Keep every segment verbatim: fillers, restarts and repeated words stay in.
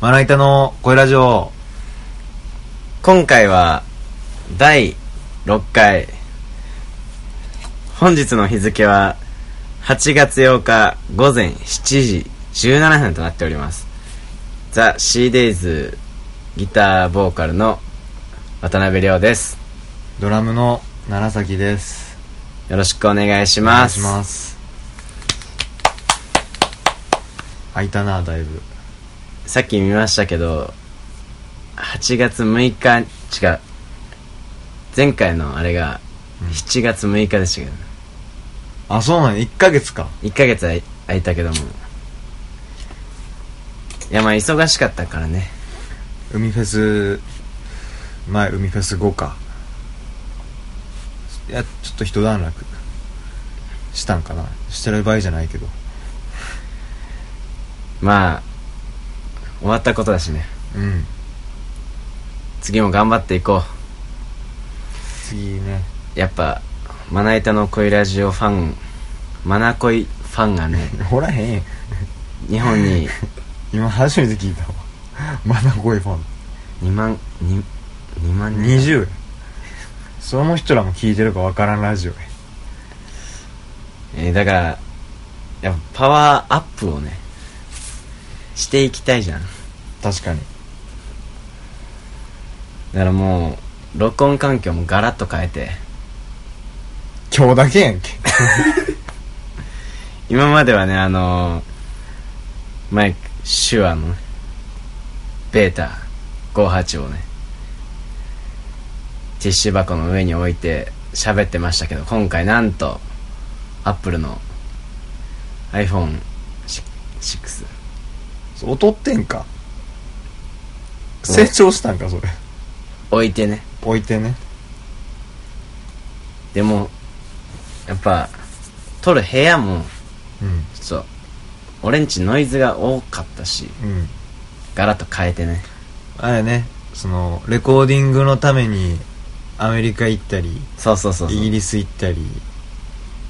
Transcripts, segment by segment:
まな板の声ラジオ。今回はだいろっかい。本日の日付ははちがつようかごぜんしちじじゅうななふんとなっております。ザ・シーデイズギターボーカルの渡辺亮です。ドラムの楢崎です。よろしくお願いします。お願いします。空いたな、だいぶ。さっき見ましたけど、はちがつむいか、違う、前回のあれがしちがつむいかでしたけど、ね、うん、あ、そうなの、いっかげつか。いっかげつは空いたけども、いや、まあ忙しかったからね。海フェス前、海フェス後か、いや、ちょっと一段落したんかな。してる場合じゃないけど、まあ終わったことだしね。うん。次も頑張っていこう。次ね。やっぱまな板の恋ラジオファン、まな恋ファンがね。おらへん。日本に。今初めて聞いたわ。まな恋ファン。にまんににまん人。にじゅう。その人らも聞いてるかわからんラジオ。えー、だからやっぱパワーアップをね。していきたいじゃん。確かに。だからもう録音環境もガラッと変えて。今日だけやんけ。今まではね、あのー、マイク手話のベータごじゅうはちをねティッシュ箱の上に置いて喋ってましたけど、今回なんと Apple の アイフォーンシックス。劣ってんか、成長したんか、それ。置いてね置いてねでもやっぱ撮る部屋も、うん、ちょっと俺んちノイズが多かったし、うん、ガラッと変えてね。あれね、そのレコーディングのためにアメリカ行ったり、そうそうそうそう、イギリス行ったり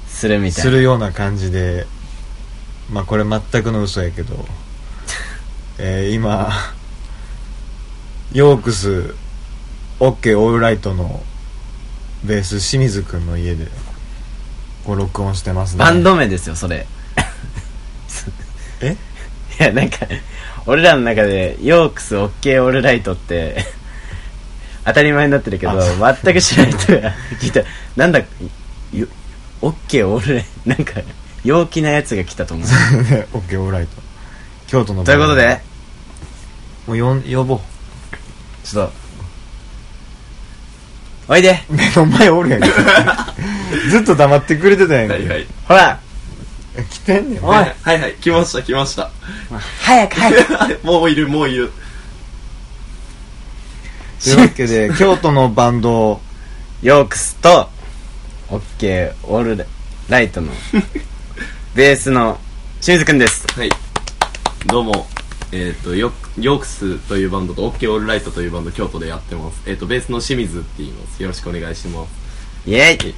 するみたいな、するような感じで、まあこれ全くの嘘やけど、えー、今ヨークス OK オールライトのベース清水くんの家でご録音してますね。バンド名ですよそれ。え、いや、なんか俺らの中でヨークス OK オールライトって当たり前になってるけど、全く知らない人が聞いた、なんだ OK オールライト、なんか陽気なやつが来たと思う。 OK オールライト、京都のということで、もうよん呼ぼう。ちょっとおいで。目の前おるやんけ。ずっと黙ってくれてたやんけ。はいはい、ほら来てんねん。おい、はいはい、来ました来ました、まあ、早く早く。もういるもういる。というわけで京都のバンドヨークスと OK オールライトのベースの清水くんです。はい、どうも、えーと、ヨークスというバンドと OK オールライトというバンド京都でやってます。えーと、ベースの清水って言います。よろしくお願いします。イエーイ。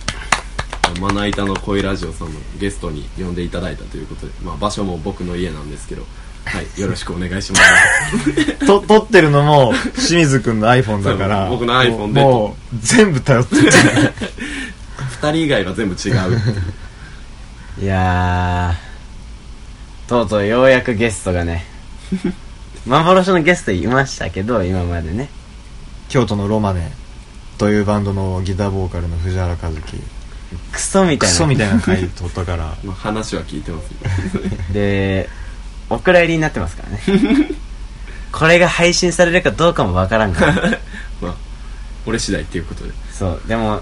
まな板の恋ラジオさんのゲストに呼んでいただいたということで、まあ場所も僕の家なんですけど、はい、よろしくお願いします。と撮ってるのも清水くんの iPhone だから、僕の iPhone でもう全部頼ってる。二人以外は全部違う。いやー。とうとうようやくゲストがね、幻のゲストいましたけど、今までね、京都のロマネというバンドのギターボーカルの藤原和樹、クソみたいなクソみたいな回撮ったから話は聞いてますで、お蔵入りになってますからね。これが配信されるかどうかもわからんから、まあ、俺次第っていうことで。そう、でも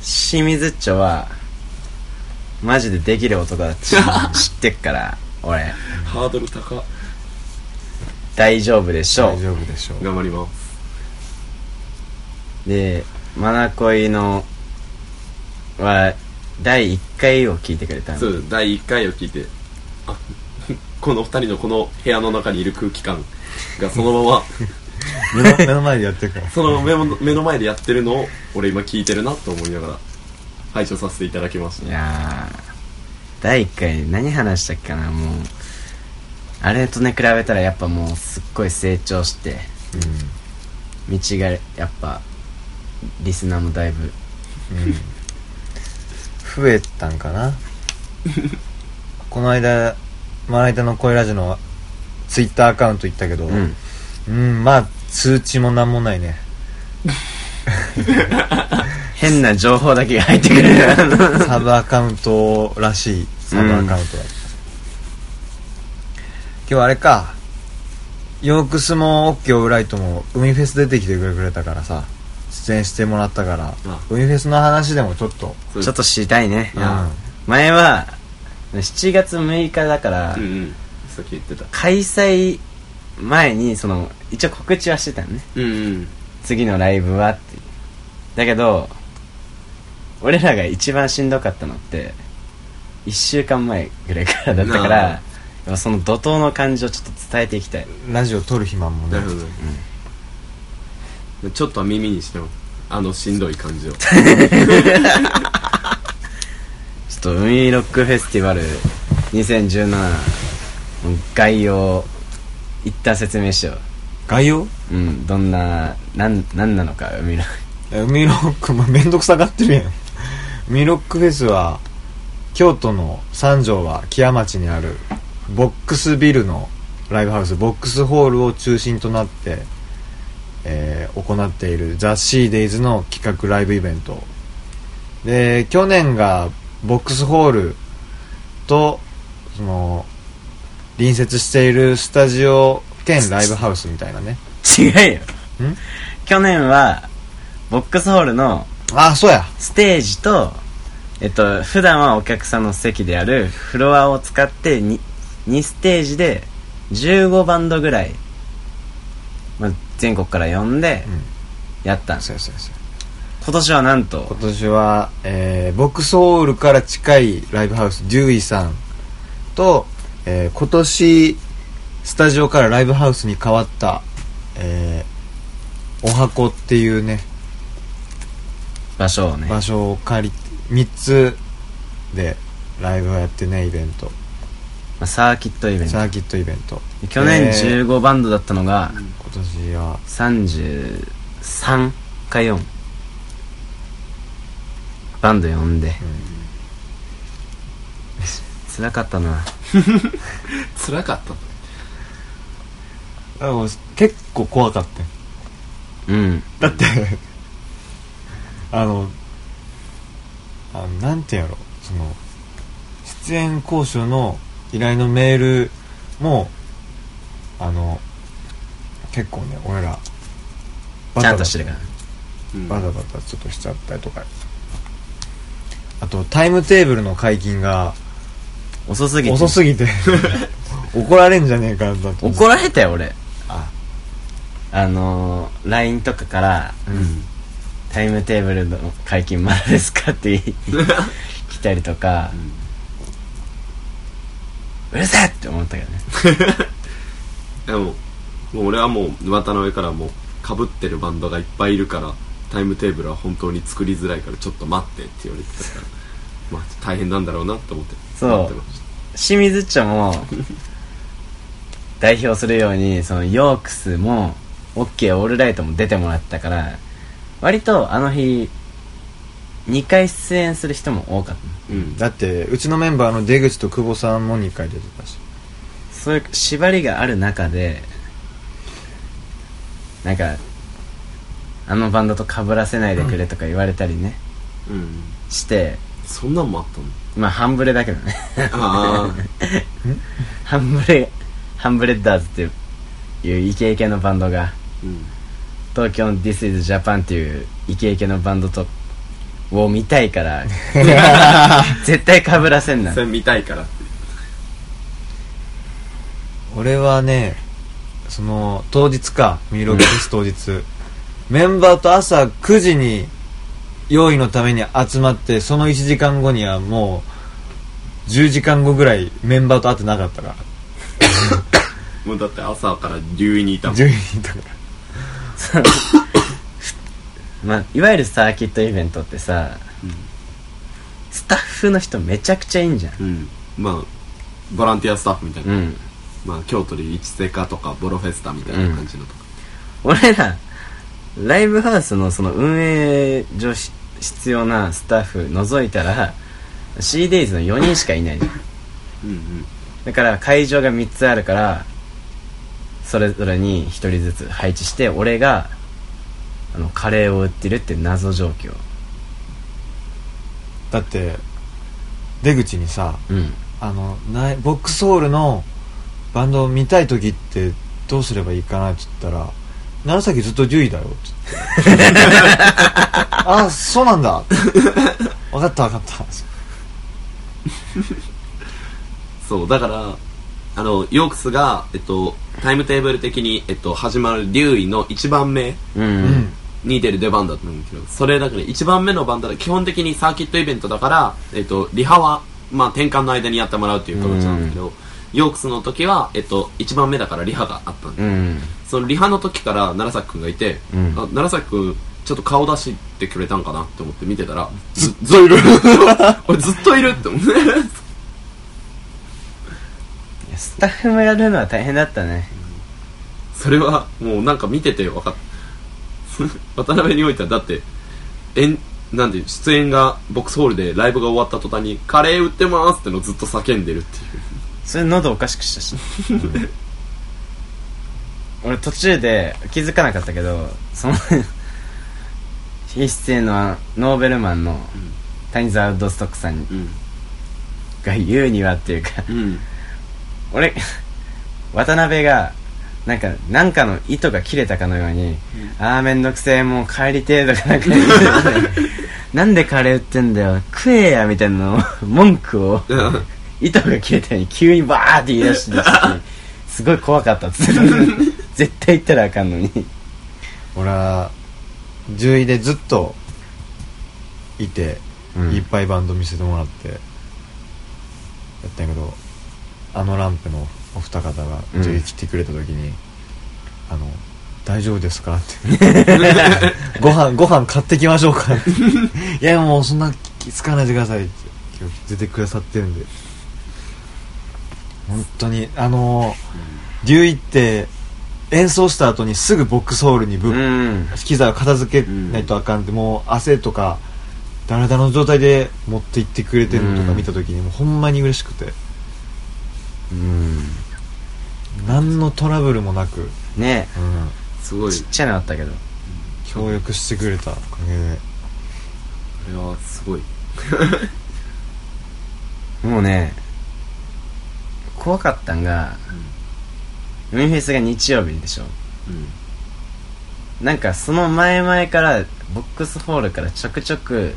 清水っちょはマジでできる男だって知ってっから俺、ハードル高。大丈夫でしょう。大丈夫でしょう。頑張ります。で、まな恋のはだいいっかいを聞いてくれたの。そう、だいいっかいを聞いて、あ、このふたりのこの部屋の中にいる空気感がそのまま目の、目の前でやってるから。その目の、目の前でやってるのを俺今聞いてるなと思いながら拝聴させていただきました。いやー。だいいっかい何話したっけかな。もうあれとね比べたらやっぱもうすっごい成長して、うん、道がやっぱリスナーもだいぶ、うん、増えたんかなこの間まな板の声ラジオのツイッターアカウント行ったけど、うん、うん、まあ通知もなんもないね変な情報だけが入ってくるサブアカウントらしいサブアカウントだった、うん、今日はあれか、ヨークスもオッケーオブライトも海フェス出てきてくれたからさ、出演してもらったから、うん、海フェスの話でもちょっとちょっと知りたいね、うん、前はしちがつむいかだから、うんうん、さっき言ってた開催前にその一応告知はしてたのね、うんうん、次のライブはって。だけど俺らが一番しんどかったのっていっしゅうかんまえぐらいからだったから、その怒涛の感じをちょっと伝えていきたい。ラジオ撮る暇もね、なるほど、うん、ちょっとは耳にしてもあのしんどい感じをちょっと海ロックフェスティバルにせんじゅうななの概要を一旦説明しよう。概要、うん、どんな何なのか。海ロック海ロック、まあ、めんどくさがってるやん。海ロックフェスは京都の三条は木屋町にあるボックスビルのライブハウス、ボックスホールを中心となって、えー、行っているザ・シーデイズの企画ライブイベントで、去年がボックスホールとその隣接しているスタジオ兼ライブハウスみたいなね。違うよ。ん？去年はボックスホールのステージと、えっと、普段はお客さんの席であるフロアを使って 2, にステージでじゅうごバンドぐらい、まあ、全国から呼んでやったんです、うん、そうそうそう。今年はなんと今年は、えー、ボックスホールから近いライブハウスデューイさんと、えー、今年スタジオからライブハウスに変わった、えー、お箱っていうね場所をね、場所を借りみっつでライブをやってね、イベント、まあ、サーキットイベントサーキットイベント去年じゅうごバンドだったのが、えー、今年はさんじゅうさんかよんバンド呼んで、うん、辛かったな辛かったの結構怖かった、うん、だってあの、あのなんてやろ、その出演交渉の依頼のメールもあの結構ね、俺らバタバタちゃんとしてるから、うん、バタバタちょっとしちゃったりとか、あとタイムテーブルの解禁が遅すぎて遅すぎて怒られんじゃねえかだと。怒られたよ俺。あ、あの ライン とかから、うん、タイムテーブルの解禁まだですかって来たりとか、うん、うるせえって思ったけどねでも、 もう俺はもう綿の上からもうかぶってるバンドがいっぱいいるから、タイムテーブルは本当に作りづらいからちょっと待ってって言われてたからまあ大変なんだろうなって思ってそう清水茶も代表するように、そのヨークスも OK オールライトも出てもらったから、割とあの日にかい出演する人も多かった、うん、だってうちのメンバーの出口と久保さんもにかい出てたし、そういう縛りがある中でなんかあのバンドと被らせないでくれとか言われたりね、うんうん、して。そんなんもあったの？まあ半ブレだけどねあ半ブレ半ブレッダーズっていうイケイケのバンドが、うん、東京の ThisisJapan っていうイケイケのバンドとを見たいから絶対かぶらせんな。それ見たいからって。俺はね、その当日かミーログフェス当日メンバーと朝くじに用意のために集まって、そのいちじかんごにはもうじゅうじかんごぐらいメンバーと会ってなかったからもうだって朝からじゅういにいたもん。じゅういにいたからまあ、いわゆるサーキットイベントってさ、うん、スタッフの人めちゃくちゃいいんじゃん、うん、まあボランティアスタッフみたいな、うん、まあ京都でイチセカとかボロフェスタみたいな感じのとか、うん、俺らライブハウスのその運営上必要なスタッフ除いたらシーデイズのよにんしかいないじゃん。うんうん。だから会場がみっつあるからそれぞれにひとりずつ配置して、俺があのカレーを売ってるって謎状況だって。出口にさ、うん、あのボックスホールのバンドを見たい時ってどうすればいいかなって言ったら、長崎ずっとじゅういだよって言ってあ、そうなんだ分かった分かったそうだからあのヨークスが、えっと、タイムテーブル的に、えっと、始まる留意のいちばんめに出る出番だったんだけど、それだからいちばんめのバンドで基本的にサーキットイベントだから、えっと、リハは、まあ、転換の間にやってもらうっていう形なんだけど、ヨークスの時は、えっと、いちばんめだからリハがあったんだけど、うん、そのリハの時から楢崎くんがいて、うん、あ楢崎くんちょっと顔出してくれたんかなって思って見てたらずっといる俺ずっといるって思ってスタッフもやるのは大変だったね。それはもうなんか見てて分かった渡辺においてはだってえんなんで出演がボックスホールでライブが終わった途端にカレー売ってますってのをずっと叫んでるっていう、それ喉おかしくしたし俺途中で気づかなかったけど、その出演のノーベルマンの谷沢ウッドストックさんが言うにはっていうか、うん俺、渡辺がなんかなんかの糸が切れたかのように、うん、あーめんどくせえもう帰りてえとかなんかなんでカレー売ってんだよ食えやみたいなの文句を糸が切れたように急にバーって言い出してすごい怖かったっつって絶対言ったらあかんのに俺はじゅういでずっといて、うん、いっぱいバンド見せてもらってやったんやけど、あのランプのお二方がじゅうい来てくれた時に、うん、あの大丈夫ですかってご飯ご飯買ってきましょうかっていやもうそんな気付かないでくださいって今日出てくださってるんで本当にあの龍一って演奏した後にすぐボックスホールにぶ、うん、機材を片付けないとあかんって、うん、もう汗とかダラダラの状態で持って行ってくれてるのとか見た時に、うん、もうほんまに嬉しくて、うん、何のトラブルもなくねえ、うん、すごいちっちゃなあったけど協力してくれたおかげでこれはすごいもうね怖かったんが、うん、海フェスが日曜日でしょ、うん、なんかその前々からボックスホールからちょくちょく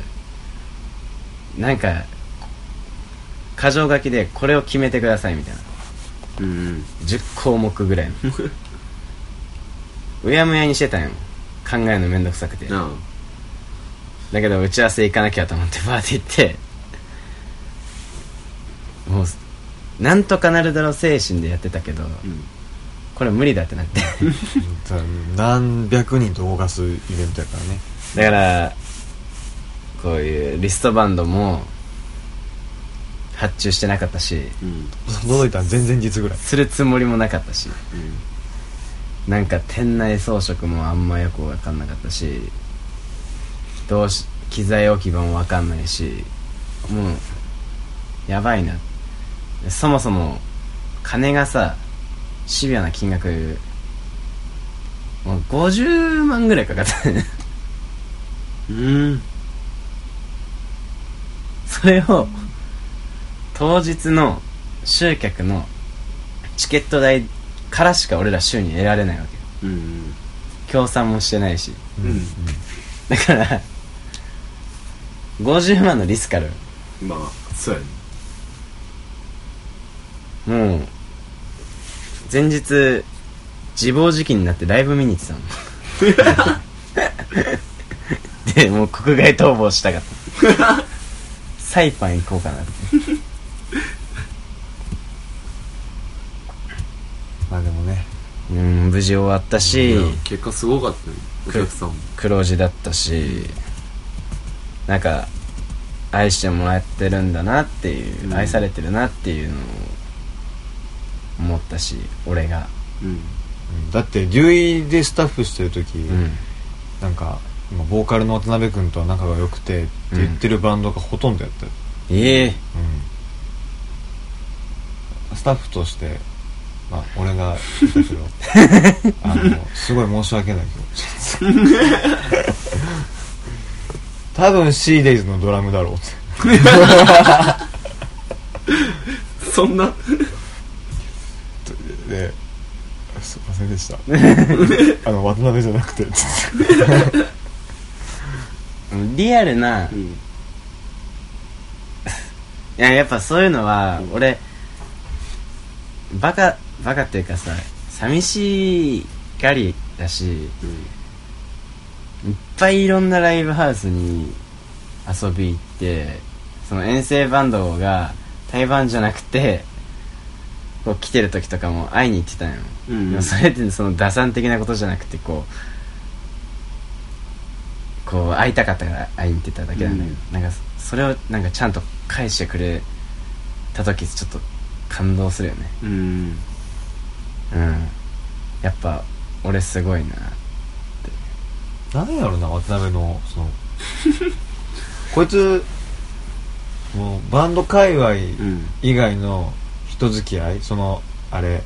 なんか箇条書きでこれを決めてくださいみたいな、うん、じゅっこうもくぐらいのうやむやにしてたんやもん、考えるのめんどくさくて、うん、だけど打ち合わせ行かなきゃと思ってバーって行ってもうなんとかなるだろう精神でやってたけど、うん、これ無理だってなって何百人と動かすイベントやからね。だからこういうリストバンドも発注してなかったし、うん、届いたら前々日ぐらいするつもりもなかったし、うん、なんか店内装飾もあんまよく分かんなかったし、どうし機材置き場も分かんないし、もうやばいな。そもそも金がさシビアな金額もうごじゅうまんぐらいかかったねうーんそれを当日の集客のチケット代からしか俺ら収入得られないわけよ、うんうん、協賛もしてないし、うんうん、だからごじゅうまんのリスカル、まあそうやね。もう前日自暴自棄になってライブ見に行ってたのでもう国外逃亡したかったサイパン行こうかなってまあでもね、うん、無事終わったし、結果すごかったね。お客さんも黒字だったし、なんか愛してもらってるんだなっていう、うん、愛されてるなっていうのを思ったし俺が、うんうん、だってデューイでスタッフしてる時、うん、なんか今ボーカルの渡辺君とは仲が良くてって言ってるバンドがほとんどやった、うん、ええーうん、スタッフとして、まあ、俺が言ったけどあのすごい申し訳ないけど多分シーデイズのドラムだろうってそんなですいませんでしたあの渡辺じゃなくてリアルな、うん、いややっぱそういうのは、うん、俺バカバカっていうかさ寂しいがりだし、うん、いっぱいいろんなライブハウスに遊び行ってその遠征バンドが対バンじゃなくてこう来てる時とかも会いに行ってたのよ、うんうん、でもそれってその打算的なことじゃなくてこう、こう会いたかったから会いに行ってただけなんだけど、うん、なんかそれをなんかちゃんと返してくれた時ちょっと感動するよね、うんうん、うん、やっぱ俺すごいなって何やろな渡辺のそのこいつもうバンド界隈以外の、うん人付き合いそのあれ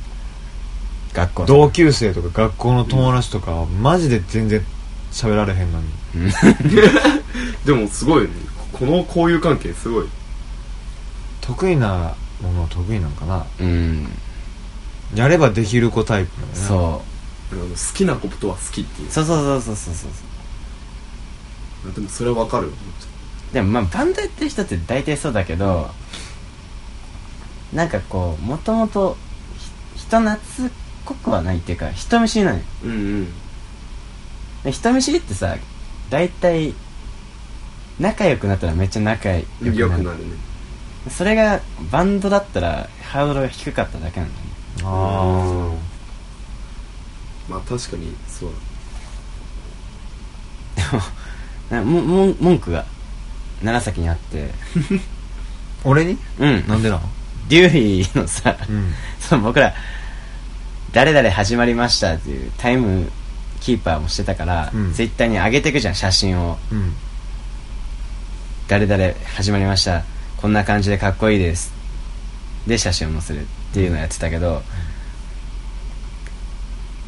学校同級生とか学校の友達とか、うん、マジで全然喋られへんのに、うん、でもすごいよねこの交友関係すごい得意なもの得意なんかな、うん、やればできる子タイプだよねそう好きなことは好きっていうそうそうそうそうそうそうでもそれは分かるよでもまあバンドやってる人って大体そうだけど、うんなんかこう、もともと人懐っこくはないっていうか人見知りなのよ、うんうん、で人見知りってさ、だいたい仲良くなったらめっちゃ仲良くなる良くなるねそれがバンドだったらハードルが低かっただけなんだねああ。まあ確かにそうだでも、も文句が楢崎にあって俺に？うんなんでなのデューイーのさ、うん、その僕ら誰々始まりましたっていうタイムキーパーもしてたから、うん、ツイッターに上げていくじゃん写真を、うん、誰々始まりましたこんな感じでかっこいいですで写真を載せるっていうのをやってたけど、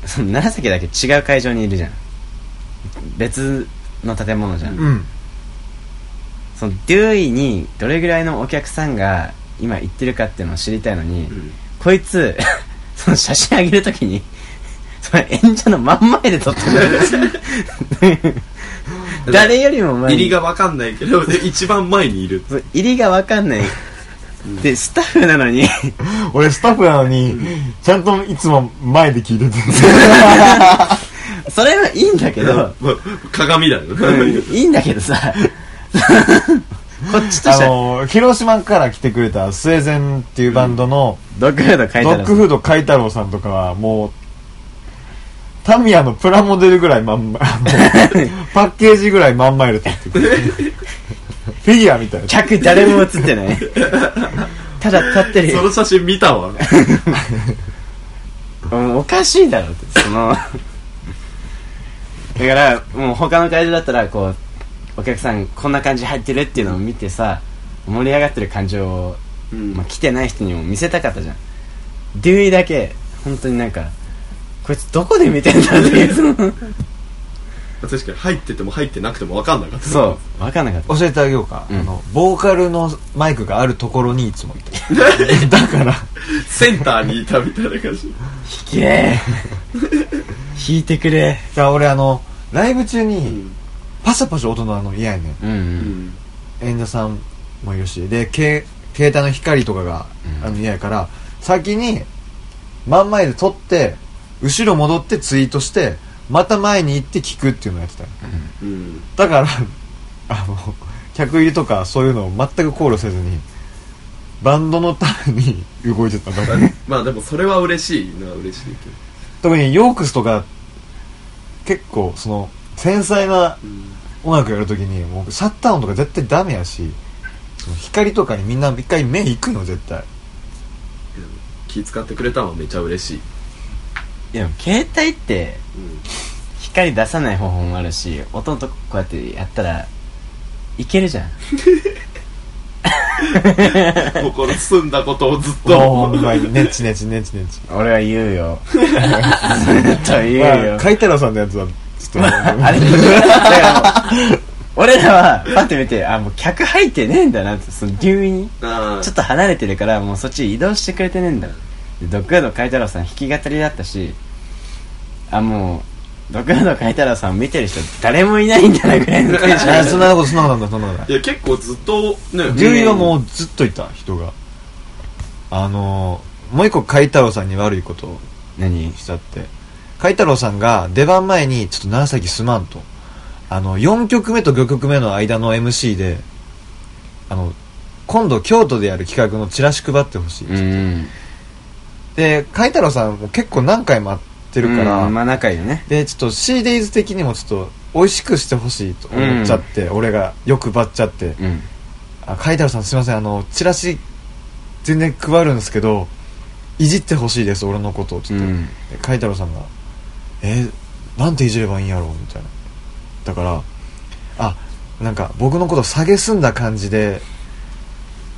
うん、その楢崎だけ違う会場にいるじゃん別の建物じゃん、うん、そのデューイーにどれぐらいのお客さんが今言ってるかっていうのを知りたいのに、うん、こいつその写真あげるときにそれ演者の真ん前で撮ってる誰よりも前に入りが分かんないけど一番前にいる入りが分かんないでスタッフなのに俺スタッフなのにちゃんといつも前で聞いてるそれはいいんだけど鏡だよ、うん、いいんだけどさこっちとしてあの広島から来てくれたスエゼンっていうバンドの、うん、ドッグフードカイ太郎さんドッグフードカイ太郎さんとかはもうタミヤのプラモデルぐらいまんまパッケージぐらいまんま入れてってくるフィギュアみたいな客誰も映ってないただ立ってるその写真見たわおかしいだろってそのだからもう他の会場だったらこうお客さんこんな感じ入ってるっていうのを見てさ盛り上がってる感情を、うんまあ、来てない人にも見せたかったじゃんデューイだけ本当になんかこいつどこで見てんだっていう確かに入ってても入ってなくても分かんなかったそう分かんなかった教えてあげようか、うん、あのボーカルのマイクがあるところにいつもいただからセンターにいたみたいな感じ弾け弾いてくれじゃあ俺あのライブ中に、うんパシャパシャ音鳴るの嫌やね、うんうん、演者さんもいるしで携帯の光とかがあの嫌やから、うん、先に真ん前で撮って後ろ戻ってツイートしてまた前に行って聞くっていうのをやってた、うんうん、だからあの客入りとかそういうのを全く考慮せずにバンドのために動いてたんだからねまあでもそれは嬉しいのは嬉しいけど特にヨークスとか結構その繊細な音楽やるときにもうシャッター音とか絶対ダメやしその光とかにみんな一回目いくの絶対気使ってくれたのはめっちゃ嬉しい。いや携帯って、うん、光出さない方法もあるし、音のとここうやってやったらいけるじゃん。心澄んだことをずっとネチネチネチネチ。俺は言うよ。ずっと言うよ。カイテラさんのやつはちょっと、まあ、あれだ俺らはパッて見て、あ、もう客入ってねえんだなって、その留意にちょっと離れてるから、もうそっち移動してくれてねえんだ。ドッグフード海太郎さん弾き語りだったし、あ、もうドッグフード海太郎さん見てる人誰もいないんだなぐらいのテンション。そんなことそんなことなんだそんなことない。いや結構ずっとね、留意はもうずっといた人が、あのー、もう一個海太郎さんに悪いことを何したって、海太郎さんが出番前にちょっと長崎すまんと、あのよんきょくめとごきょくめの間の エムシー で、あの今度京都でやる企画のチラシ配ってほしいって言って、うんで海太郎さんも結構何回も会ってるから、うん、まあ仲いいよね。でちょっと シーデイズ 的にもちょっと美味しくしてほしいと思っちゃって、うん、俺がよく配っちゃって、うん、あ、海太郎さんすいません、あのチラシ全然配るんですけどいじってほしいです俺のことをって言って、うん、海太郎さんがえー、なんていじればいいんやろうみたいな。だからあ、なんか僕のことを下げすんだ感じで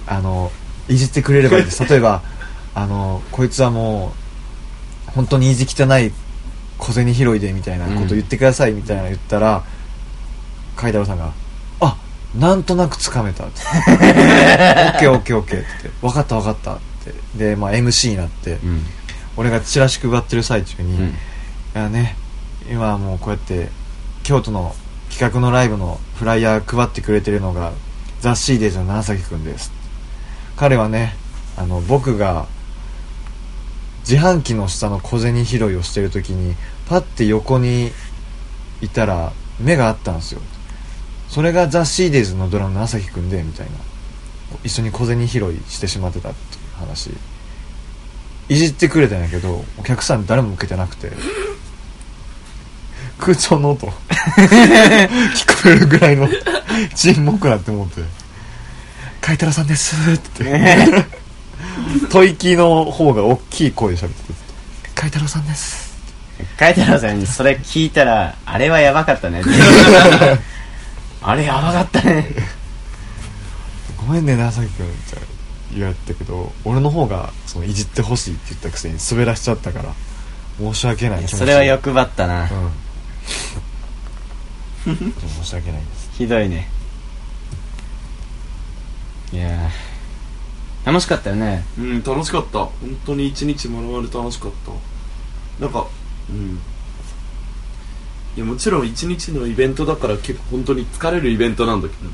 あのいじってくれればいいです。例えばあのこいつはもう本当に意地汚い小銭拾いでみたいなこと言ってくださいみたいな言ったら、海太郎さんがあ、なんとなくつかめたってOKOKOK って分かった分かったってで、まあ、エムシー になって、うん、俺がチラシ配ってる最中に、うん、いやね、今はもうこうやって京都の企画のライブのフライヤー配ってくれてるのがザ・シーデイズの長崎くんです。彼はね、あの僕が自販機の下の小銭拾いをしてる時にパッて横にいたら目があったんですよ。それがザ・シーデイズのドラムの長崎くんでみたいな、一緒に小銭拾いしてしまってたっていう話いじってくれたんやけど、お客さん誰も受けてなくて空調の音聞こえるぐらいの沈黙になって思って、海太郎さんですって吐息の方が大きい声で喋ってて、海太郎さんですって。海太郎さんにそれ聞いたらあれはやばかったねってあれやばかったねごめんね長崎君って言われたけど、俺の方がそのいじってほしいって言ったくせに滑らしちゃったから申し訳ない気持ち。それは欲張ったな、うん、申し訳ないです。ひどいね。いや楽しかったよね。うん楽しかった。本当に一日丸々楽しかった。なんかうんいやもちろん一日のイベントだから結構本当に疲れるイベントなんだけど、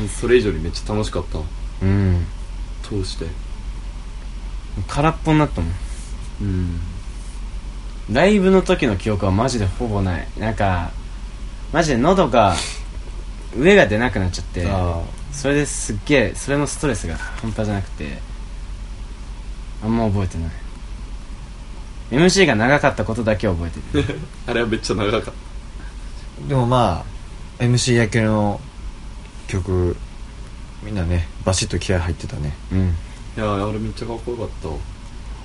うん、それ以上にめっちゃ楽しかった。うん通して空っぽになったもん。うんライブの時の記憶はマジでほぼない。なんかマジで喉が上が出なくなっちゃって、それですっげえそれのストレスが半端じゃなくて、あんま覚えてない。 エムシー が長かったことだけ覚えてるあれはめっちゃ長かった。でもまあ エムシー 野球の曲みんなねバシッと気合入ってたね。うんいやあれめっちゃかっこよかった。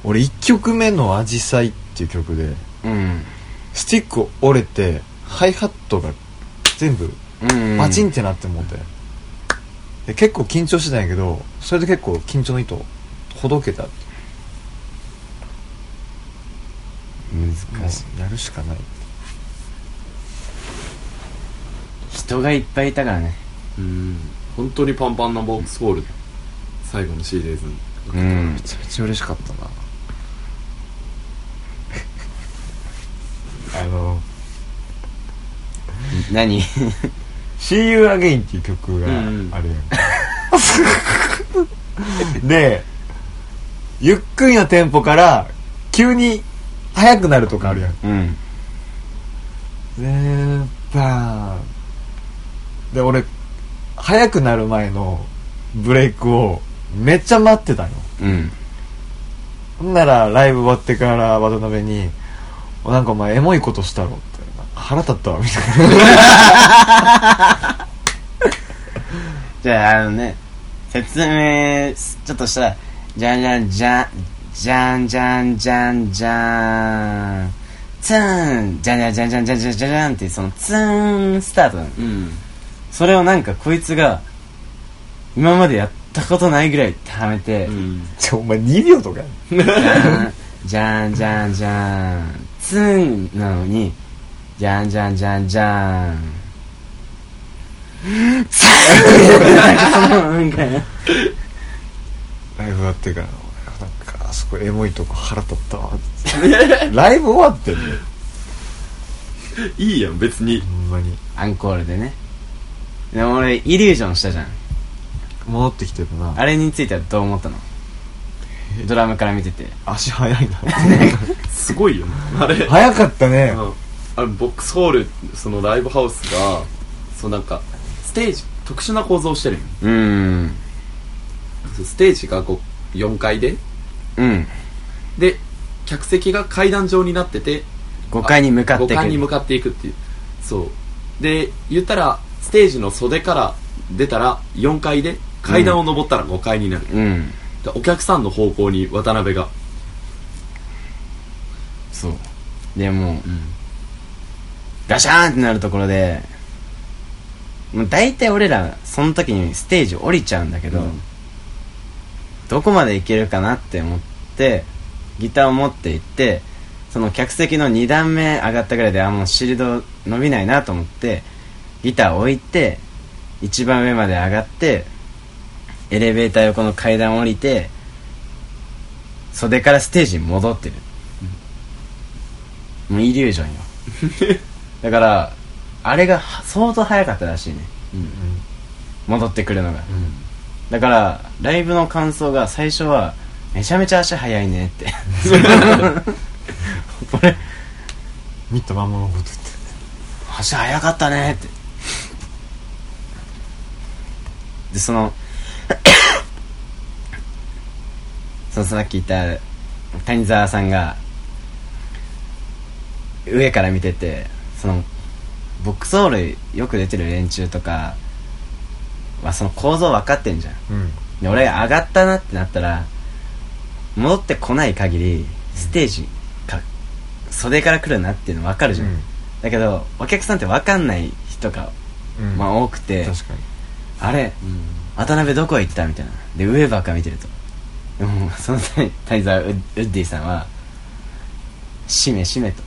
俺いっきょくめのアジサイっていう曲で、うん、スティック折れてハイハットが全部バチンってなってもうて、うんうんうん、で結構緊張してたんやけど、それで結構緊張の糸ほどけた。難しい、やるしかない。人がいっぱいいたからね。うん本当にパンパンなボックスホール、うん、最後のシーデイズめちゃめちゃ嬉しかったな。あの何See You Again っていう曲があるやんか、うん、でゆっくりなテンポから急に速くなるとかあるやん、うん、でバーンで俺速くなる前のブレイクをめっちゃ待ってたよ、うん、ほんならライブ終わってから渡辺になんかお前エモいことしたろって腹立ったわみたいなじゃああのね説明ちょっとしたらじゃんじゃんじゃんじゃんじゃんじゃんじゃーんツーンじゃんじゃんじゃんじゃんじゃんじゃんじゃんってそのツーンスタートなの、うん、それをなんかこいつが今までやったことないぐらいためて、うん、ちょお前にびょうとかじゃんじゃんじゃんじゃんツーンなのにじゃんじゃんじゃんじゃんツーンみたいなライブだってからなんかあそこエモいとこ腹立ったわライブ終わってんねいいやん別にほんまにアンコールでね。でも俺イリュージョンしたじゃん。戻ってきてるな。あれについてはどう思ったの？ドラムから見てて足速いなすごいよねあれ速かったね、うん、あれボックスホールそのライブハウスがそうなんかステージ特殊な構造してるよ。うーんステージがこうよんかいで、うん、で客席が階段状になっててごかいに向かっていくごかいに向かっていくっていう。そうで言ったらステージの袖から出たらよんかいで階段を上ったらごかいになる、うん、でお客さんの方向に渡辺がそうでもう、うん、ガシャーンってなるところでもう大体俺らその時にステージ降りちゃうんだけど、うん、どこまでいけるかなって思ってギターを持って行ってその客席のに段目上がったぐらいであもうシールド伸びないなと思ってギターを置いて一番上まで上がってエレベーター横の階段を降りて袖からステージに戻ってる、うん、もうイリュージョンよだからあれが相当早かったらしいね、うんうん、戻ってくるのが、うん、だからライブの感想が最初はめちゃめちゃ足速いねって俺見たままのこと言って足速かったねってでそのそのさっき言った谷沢さんが上から見ててそのボックスホールよく出てる連中とかはその構造分かってんじゃん、うん、で俺が上がったなってなったら戻ってこない限りステージか袖から来るなっていうの分かるじゃん、うん、だけどお客さんって分かんない人が、うん、まあ多くて確かにあれ、うん、渡辺どこへ行ったみたいなで上ばっか見てるとでもその谷沢ウッディさんはしめしめと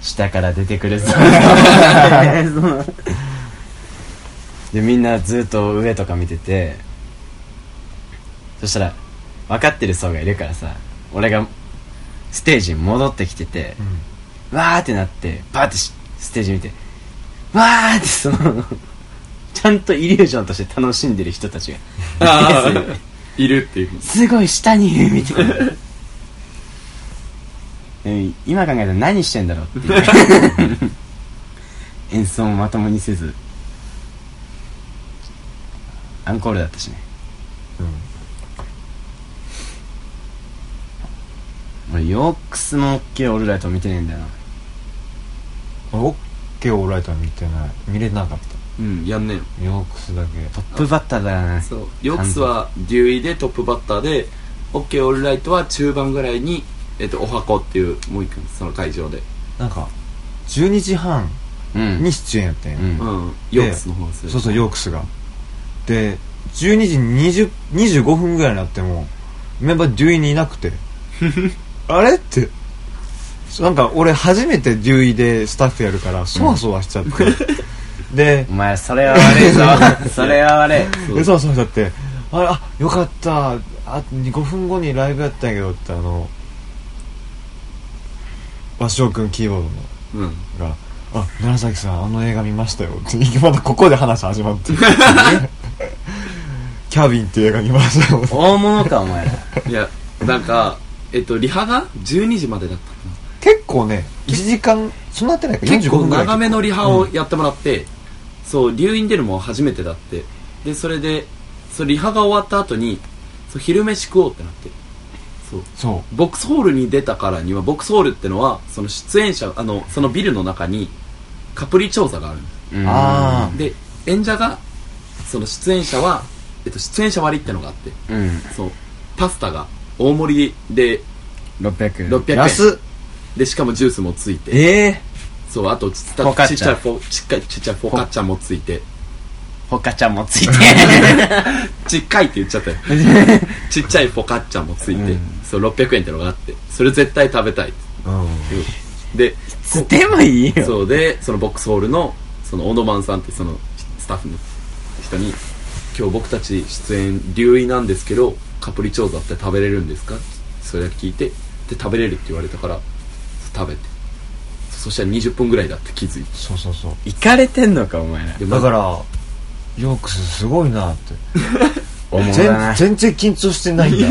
下から出てくるぞでみんなずっと上とか見ててそしたら分かってる層がいるからさ俺がステージに戻ってきてて、うん、わーってなってバーってステージ見てわーってそのちゃんとイリュージョンとして楽しんでる人たちがあいるっていうすごい下にいるみたいな今考えたら何してんだろうっていう演奏もまともにせずアンコールだったしね、うん、俺ヨークスのオッケーオールライト見てねえんだよな。オッケーオールライトは見てない見れなかったうん、やんねえヨークスだけトップバッターだよね。そうヨークスはデューイでトップバッターでオッケーオールライトは中盤ぐらいに、えっと、お箱っていうもう一回その会場でなんかじゅうにじはんに出演やったんや、うんうん、ヨークスの方ですよ。そうそうヨークスがでじゅうにじにじゅうごふんぐらいになってもメンバーデューイにいなくてあれってなんか俺初めてデューイでスタッフやるからそわそわしちゃって、うんでお前それは悪いぞそれは悪いそうそうだってあれあよかったあごふんごにライブやったんやけどってあの和尚くんキーボードの、うん、があ楢さんあの映画見ましたよってまだここで話始まってキャビンっていう映画見ましたよ大物かお前らいやなんかえっとリハがじゅうにじまでだった結構ねいちじかんそんなやってないかよんじゅうごふんぐらい結構長めのリハをやってもらって、うんそう留飲出るも初めてだってでそれでそリハが終わった後にそう昼飯食おうってなってそうそうボックスホールに出たからにはボックスホールってのはその出演者あのそのビルの中にカプリ調査があるんですうんあで演者がその出演者は、えっと、出演者割ってのがあって、うん、そうパスタが大盛りでろっぴゃくえんろっぴゃくえん安で、しかもジュースもついて、えー、そう、あとちっちゃいちっちゃいフォカチャもついて、フォカチャもついてちっかいって言っちゃったよちっちゃいフォカチャもついて、うん、そうろっぴゃくえんってのがあって、それ絶対食べたいって、うん、でいつでもいいよ。そうで、そのボックスホールのそのオノマンさんってそのスタッフの人に、今日僕たち出演留意なんですけどカプリチョーザって食べれるんですか、それだけ聞いて、で食べれるって言われたから食べて、そしたらにじゅっぷんぐらいだって気づいて、そうそうそう、イカれてんのかお前ら、だからヨークスすごいなって全然緊張してないんだっ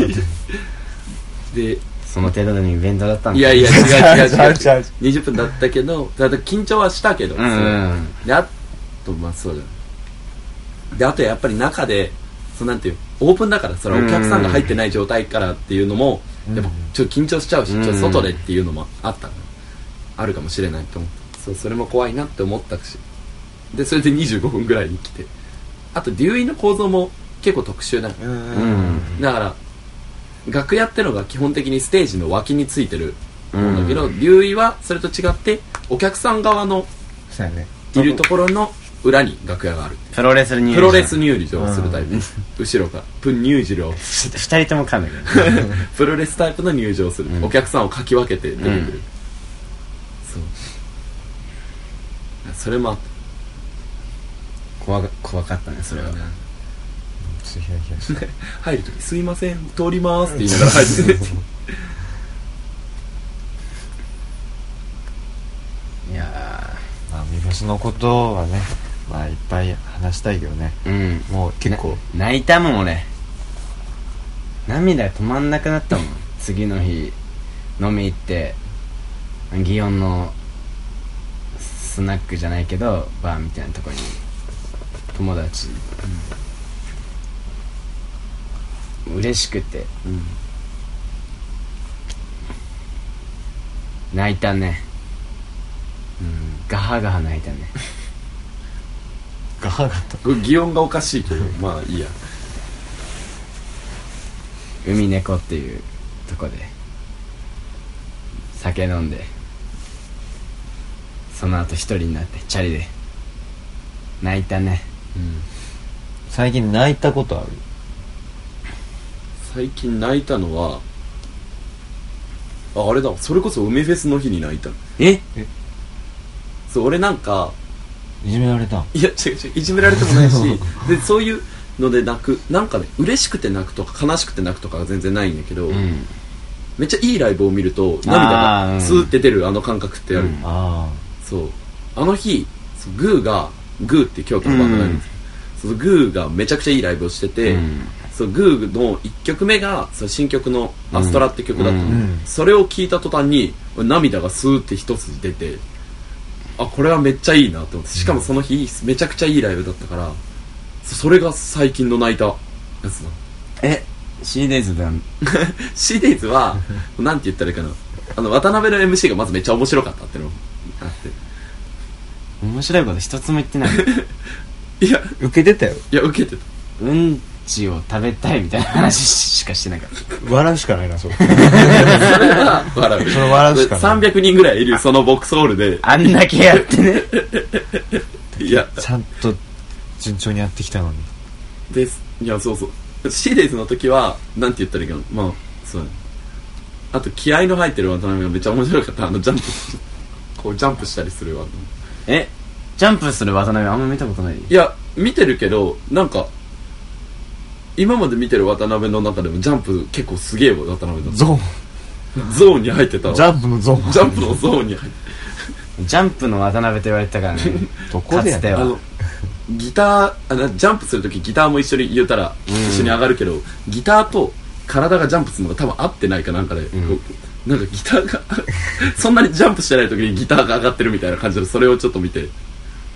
てでその程度にイベントだったんだ。いやいや違う違う違 う, 違 う, 違うにじゅっぷんだったけど、だ緊張はしたけど、うんうん、であとまあそうだ、であとやっぱり中でそのなんていうオープンだから、それはお客さんが入ってない状態からっていうのも、うん、やっぱちょっと緊張しちゃうし、うん、ちょっと外でっていうのもあったの、あるかもしれないと思って、 そう、それも怖いなって思ったし、でそれでにじゅうごふんぐらいに来て、あと留飲の構造も結構特殊な、うん、だから楽屋ってのが基本的にステージの脇についてるんだけど、留飲はそれと違ってお客さん側のいるところの裏に楽屋がある。プロレス入場、プロレス入場をするタイプ、うん、後ろからプン入場をふたりとも噛んだけどプロレスタイプの入場をする、うん、お客さんをかき分けて出てくる、うん、そうそれもあった。 怖, 怖かったねそれは、うん、入るときすいません通りますって言いながら入っていやー、まあ、三星のことはね、まあいっぱい話したいけどね、うん、もう結構泣いたもん俺、涙止まんなくなったもん次の日飲み行って、祇園のスナックじゃないけどバーみたいなとこに友達、うん、嬉しくて、うん、泣いたね、うん、ガハガハ泣いたねガハガハと擬音がおかしいけどまあいいや。海猫っていうとこで酒飲んで、その後一人になってチャリで泣いたね、うん、最近泣いたことある？最近泣いたのは あ, あれだ、それこそ梅フェスの日に泣いた。え？え？そう、俺なんかいじめられた？いや違う違う、いじめられてもないしでそういうので泣く、なんかね、嬉しくて泣くとか悲しくて泣くとかは全然ないんだけど、うん、めっちゃいいライブを見ると涙がスーって出る、あの感覚ってある、うん、あそう、あの日グーが、グーって京都のバンドなんですけど、うん、そのグーがめちゃくちゃいいライブをしてて、うん、そのグーのいっきょくめがその新曲のアストラって曲だったの、うんうん、それを聴いた途端に涙がスーって一筋出て、あ、これはめっちゃいいなと思って、しかもその日めちゃくちゃいいライブだったから、それが最近の泣いたやつだ。え、シーデイズだシーデイズはなんて言ったらいいかな、あの渡辺の エムシー がまずめっちゃ面白かったってのあって、面白いこと一つも言ってないいや受けてたよ。いや受けてた、うんちを食べたいみたいな話しかしてないから笑うしかないなそれそれは笑う、それ笑うしかない。さんびゃくにんぐらいいるそのボックスホールであんだけやってねいやちゃんと順調にやってきたのにです。いやそうそう、シーデイズの時はなんて言ったらいいかな、まあそう、ね、あと気合いの入ってる渡辺がめっちゃ面白かった。あのジャンプこうジャンプしたりするわ。え、ジャンプする渡辺あんま見たことない？いや見てるけど、なんか今まで見てる渡辺の中でもジャンプ結構すげえわ。渡辺のゾーンゾーンに入ってたわジャンプのゾーンジャンプのゾーンに入ってジャンプの渡辺と言われてたからねどこでやったよ。ギターあジャンプするときギターも一緒に言うたら、うん、一緒に上がるけど、ギターと体がジャンプするのが多分合ってないかなんかで、うん、なんかギターがそんなにジャンプしてないときにギターが上がってるみたいな感じで、それをちょっと見て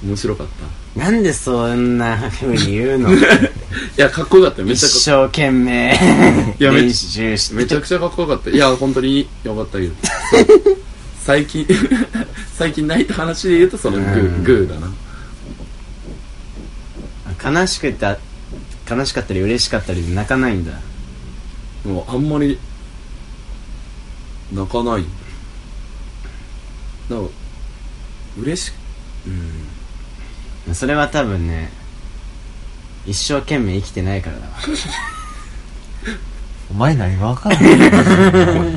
面白かった。なんでそんな風に言うのいやかっこよかったよ、めっちゃ一生懸命いや練習してめちゃくちゃかっこよかった。いや本当によかったけど最近最近泣いた話で言うとそのグー、グーだな。悲しくて、悲しかったり嬉しかったりで泣かないんだ。もうあんまり泣かない。なんか嬉しく、うん、それは多分ね、一生懸命生きてないからだわ。お前何が分かんない。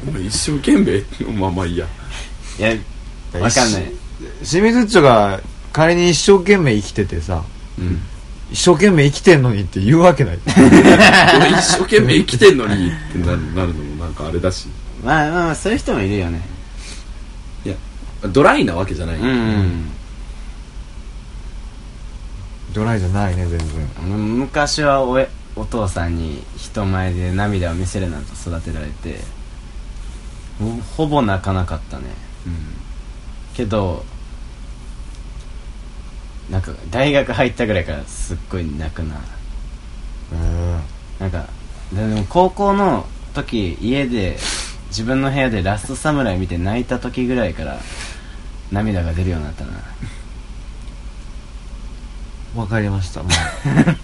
お前一生懸命まあまあいいや。いや分かんない。清水っちょが仮に一生懸命生きててさ、うん、一生懸命生きてんのにって言うわけない。一生懸命生きてんのにってなるのもなんかあれだし、まあまあまあそういう人もいるよね。いやドライなわけじゃない、うんうん、ドライじゃないね全然。昔は お, お父さんに人前で涙を見せるなんて育てられてほぼ泣かなかったね、うん、けどなんか大学入ったぐらいからすっごい泣くな、うん、なんかでも高校の時家で自分の部屋でラストサムライ見て泣いた時ぐらいから涙が出るようになったな。わかりました、まあ、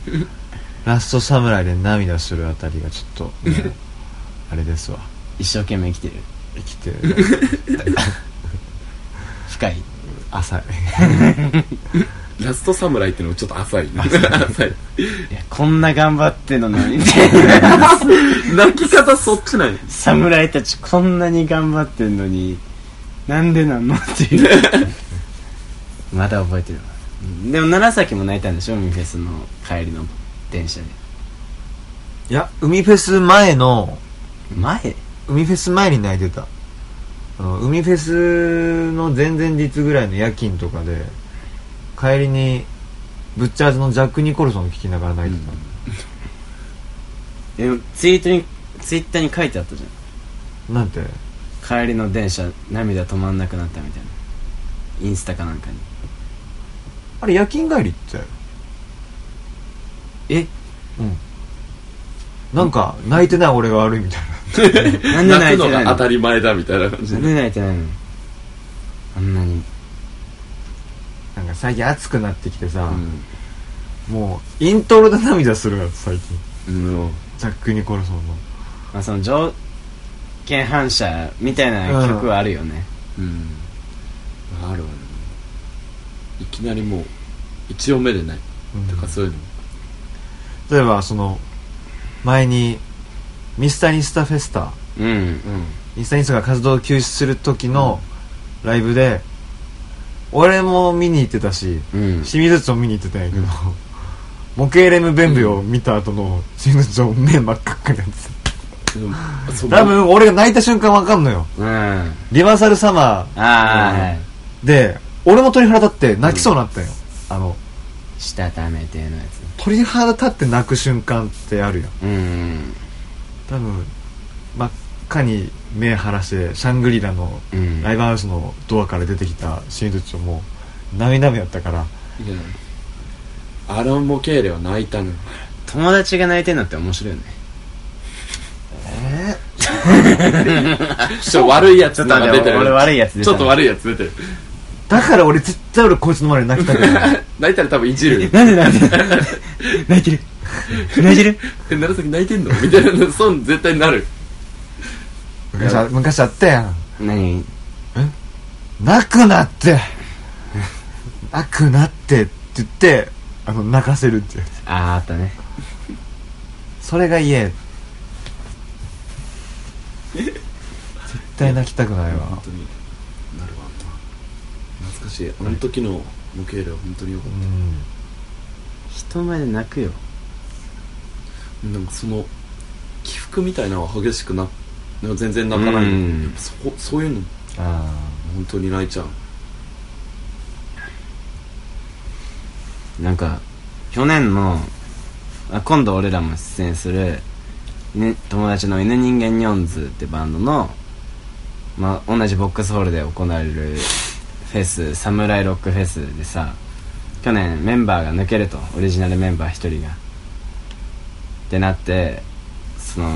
ラストサムライで涙するあたりがちょっと、ね、あれですわ。一生懸命生きてる生きてる、ね、深い浅い。ラストサムライってのもちょっと浅い、ね、浅い。いやこんな頑張ってんのに泣き方そっちない。侍たちこんなに頑張ってんのになんでなんのっていう。まだ覚えてるわ。でも長崎も泣いたんでしょ、海フェスの帰りの電車で。いや海フェス前の前海フェス前に泣いてた。あの海フェスの前々日ぐらいの夜勤とかで帰りにブッチャーズのジャック・ニコルソンを聴きながら泣いてたんだ、うん、ツイートにツイッターに書いてあったじゃん。なんて帰りの電車涙止まんなくなったみたいな、インスタかなんかに。あれ夜勤帰りってえうんなんか泣いてない俺が悪いみたいな。なんで泣いてないの？泣くのが当たり前だみたいな感じで。なんで泣いてないの？あんなになんか最近暑くなってきてさ、うん、もうイントロで涙するやつ最近、うん、ジャック・ニコルソンの、まあ、その条件反射みたいな曲はあるよね、うん、うん、あるわね。いきなりもう一音目でない、うん、とかそういうの。例えばその前にミスタニスタフェスタ、うんうん、ミスタニスタが活動を休止する時のライブで、うん俺も見に行ってたし、うん、清水町見に行ってたんやけど、うん、モケイレムベンビを見た後の清水町目真っ赤っかになってた。多分俺が泣いた瞬間わかんのよ、うん、リバーサルサマー、あーで俺も鳥肌立って泣きそうになったよ、うん、あのしたためてのやつ。鳥肌立って泣く瞬間ってあるよ、うん、多分真っ赤に目を晴らしてシャングリラのライブハウスのドアから出てきたシードチョもなみなみやったから、うん、アラン・モケーレは泣いたの。友達が泣いてんのって面白いよね。えー、ちょっと悪いやつとか出てる。俺悪いやつ出てる。ちょっと悪いやつ出てる。だから俺絶対俺こいつの前で泣きたくない。泣いたら多分いじる。なんで泣いてる。泣いてる。泣いてる。長崎泣いてんのみたいな損絶対になる。昔 あ, 昔あったやん。何？え？なくなってなくなってって言ってあの泣かせるっていう。あああったね。それが言え。絶対泣きたくないわ。本当になるわ。懐かしい。あの時のモケールは本当に良かった、うん。人前で泣くよ。なんかその起伏みたいなのが激しくなってでも全然泣かない、うん、やっぱ そ, そういうのあ本当に泣いちゃう。なんか去年のあ今度俺らも出演する、ね、友達の犬人間ニョンズってバンドの、まあ、同じボックスホールで行われるフェスサムライロックフェスでさ、去年メンバーが抜けると、オリジナルメンバー一人がってなって、その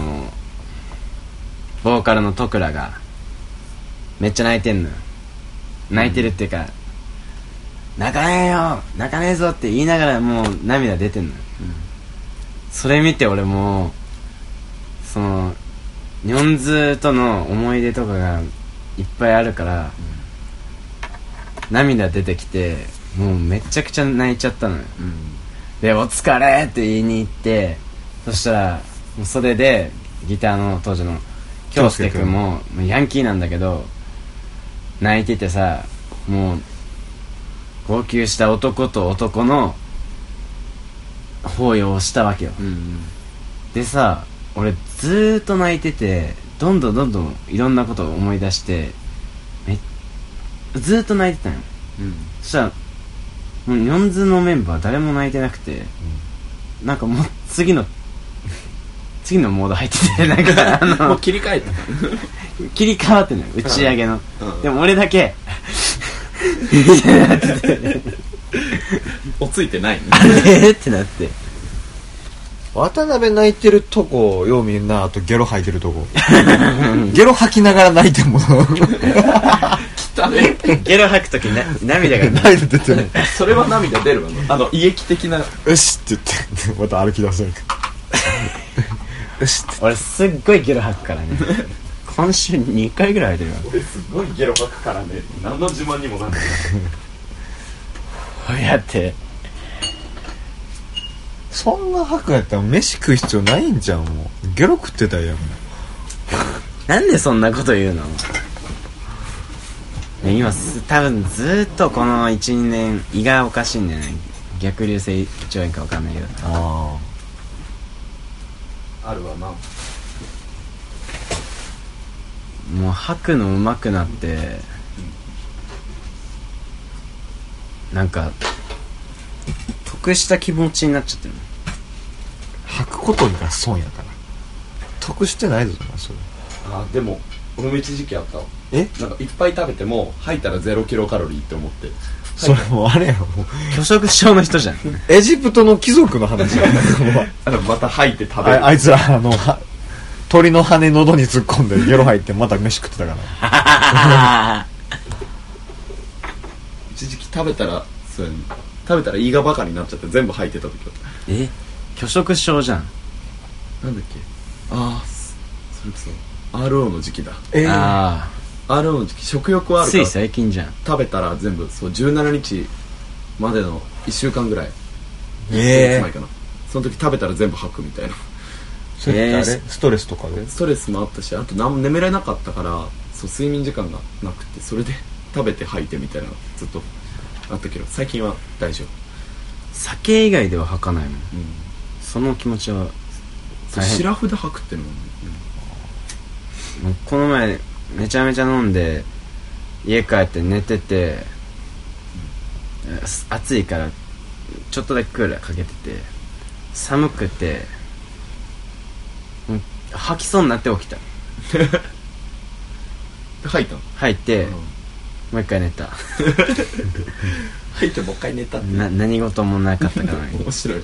ボーカルのトクラがめっちゃ泣いてんのよ。泣いてるっていうか、うん、泣かねえよ泣かねえぞって言いながらもう涙出てんのよ、うん、それ見て俺もそのニョンズとの思い出とかがいっぱいあるから、うん、涙出てきてもうめちゃくちゃ泣いちゃったのよ、うん、でお疲れって言いに行って、そしたらもう袖でギターの当時の京介くんもヤンキーなんだけど泣いててさ、もう号泣した男と男の抱擁をしたわけよ、うんうん、でさ俺ずーっと泣いてて、どんどんどんどんいろんなことを思い出してめずーっと泣いてたのよ、うん、そしたらもうニョンズのメンバー誰も泣いてなくて、うん、なんかもう次の次のモード入っててなんかあのもう切り替えた切り替わってんのよ打ち上げの、うんうん、でも俺だけおついてないねあれってなって、渡辺泣いてるとこようみんな、あとゲロ吐いてるとこゲロ吐きながら泣いても汚ねゲロ吐くときな涙がない出てるそれは涙出るわね、あの胃液的なよしって言ってまた歩き出せるよしって俺すっごいゲロ吐くからね今週にかいぐらい入ってるよ。俺すごいゲロ吐くからね。何の自慢にもなんない。こうやって。そんな吐くんやったら飯食う必要ないんじゃん、もう。ゲロ食ってたやん。なんでそんなこと言うの？ね、今多分ずっとこの いち、にねん胃がおかしいんだよね。逆流性胃腸炎かわかんないけど。ああ。あるわな。もう吐くの上手くなってなんか得した気持ちになっちゃってる。吐くことが損やから得してないぞな、それ。あ、でも俺も一時期あったわ。え、なんかいっぱい食べても吐いたらゼロキロカロリーって思って。それもあれやろ、拒食症の人じゃんエジプトの貴族の話やあのまた吐いて食べる あ, あいつらあの鳥の羽喉に突っ込んでゲロ吐いてまた飯食ってたから一時期食べたらそうや、ね、食べたら胃がバカになっちゃって全部吐いてた時は。え、拒食症じゃん。なんだっけ、ああ、それこそ アールオー の時期だ。えー、あー アールオー の時期食欲はあるからつい最近じゃん。食べたら全部そうじゅうしちにちまでのいっしゅうかんぐらい、えー、前かな、その時食べたら全部吐くみたいな。それってあれ、えー、ストレスとかで。ストレスもあったし、あと何も眠れなかったから、そう睡眠時間がなくて、それで食べて吐いてみたいなのずっとあったけど、最近は大丈夫。酒以外では吐かないもん、うん、その気持ちは大変。シラフで吐くってのも、うん、もうこの前めちゃめちゃ飲んで家帰って寝てて、うん、暑いからちょっとだけクーラーかけてて、寒くて吐きそうになって起きた吐いたの？吐いて、うん、もう一回寝た吐いてもう一回寝たってな、何事もなかったから面白い。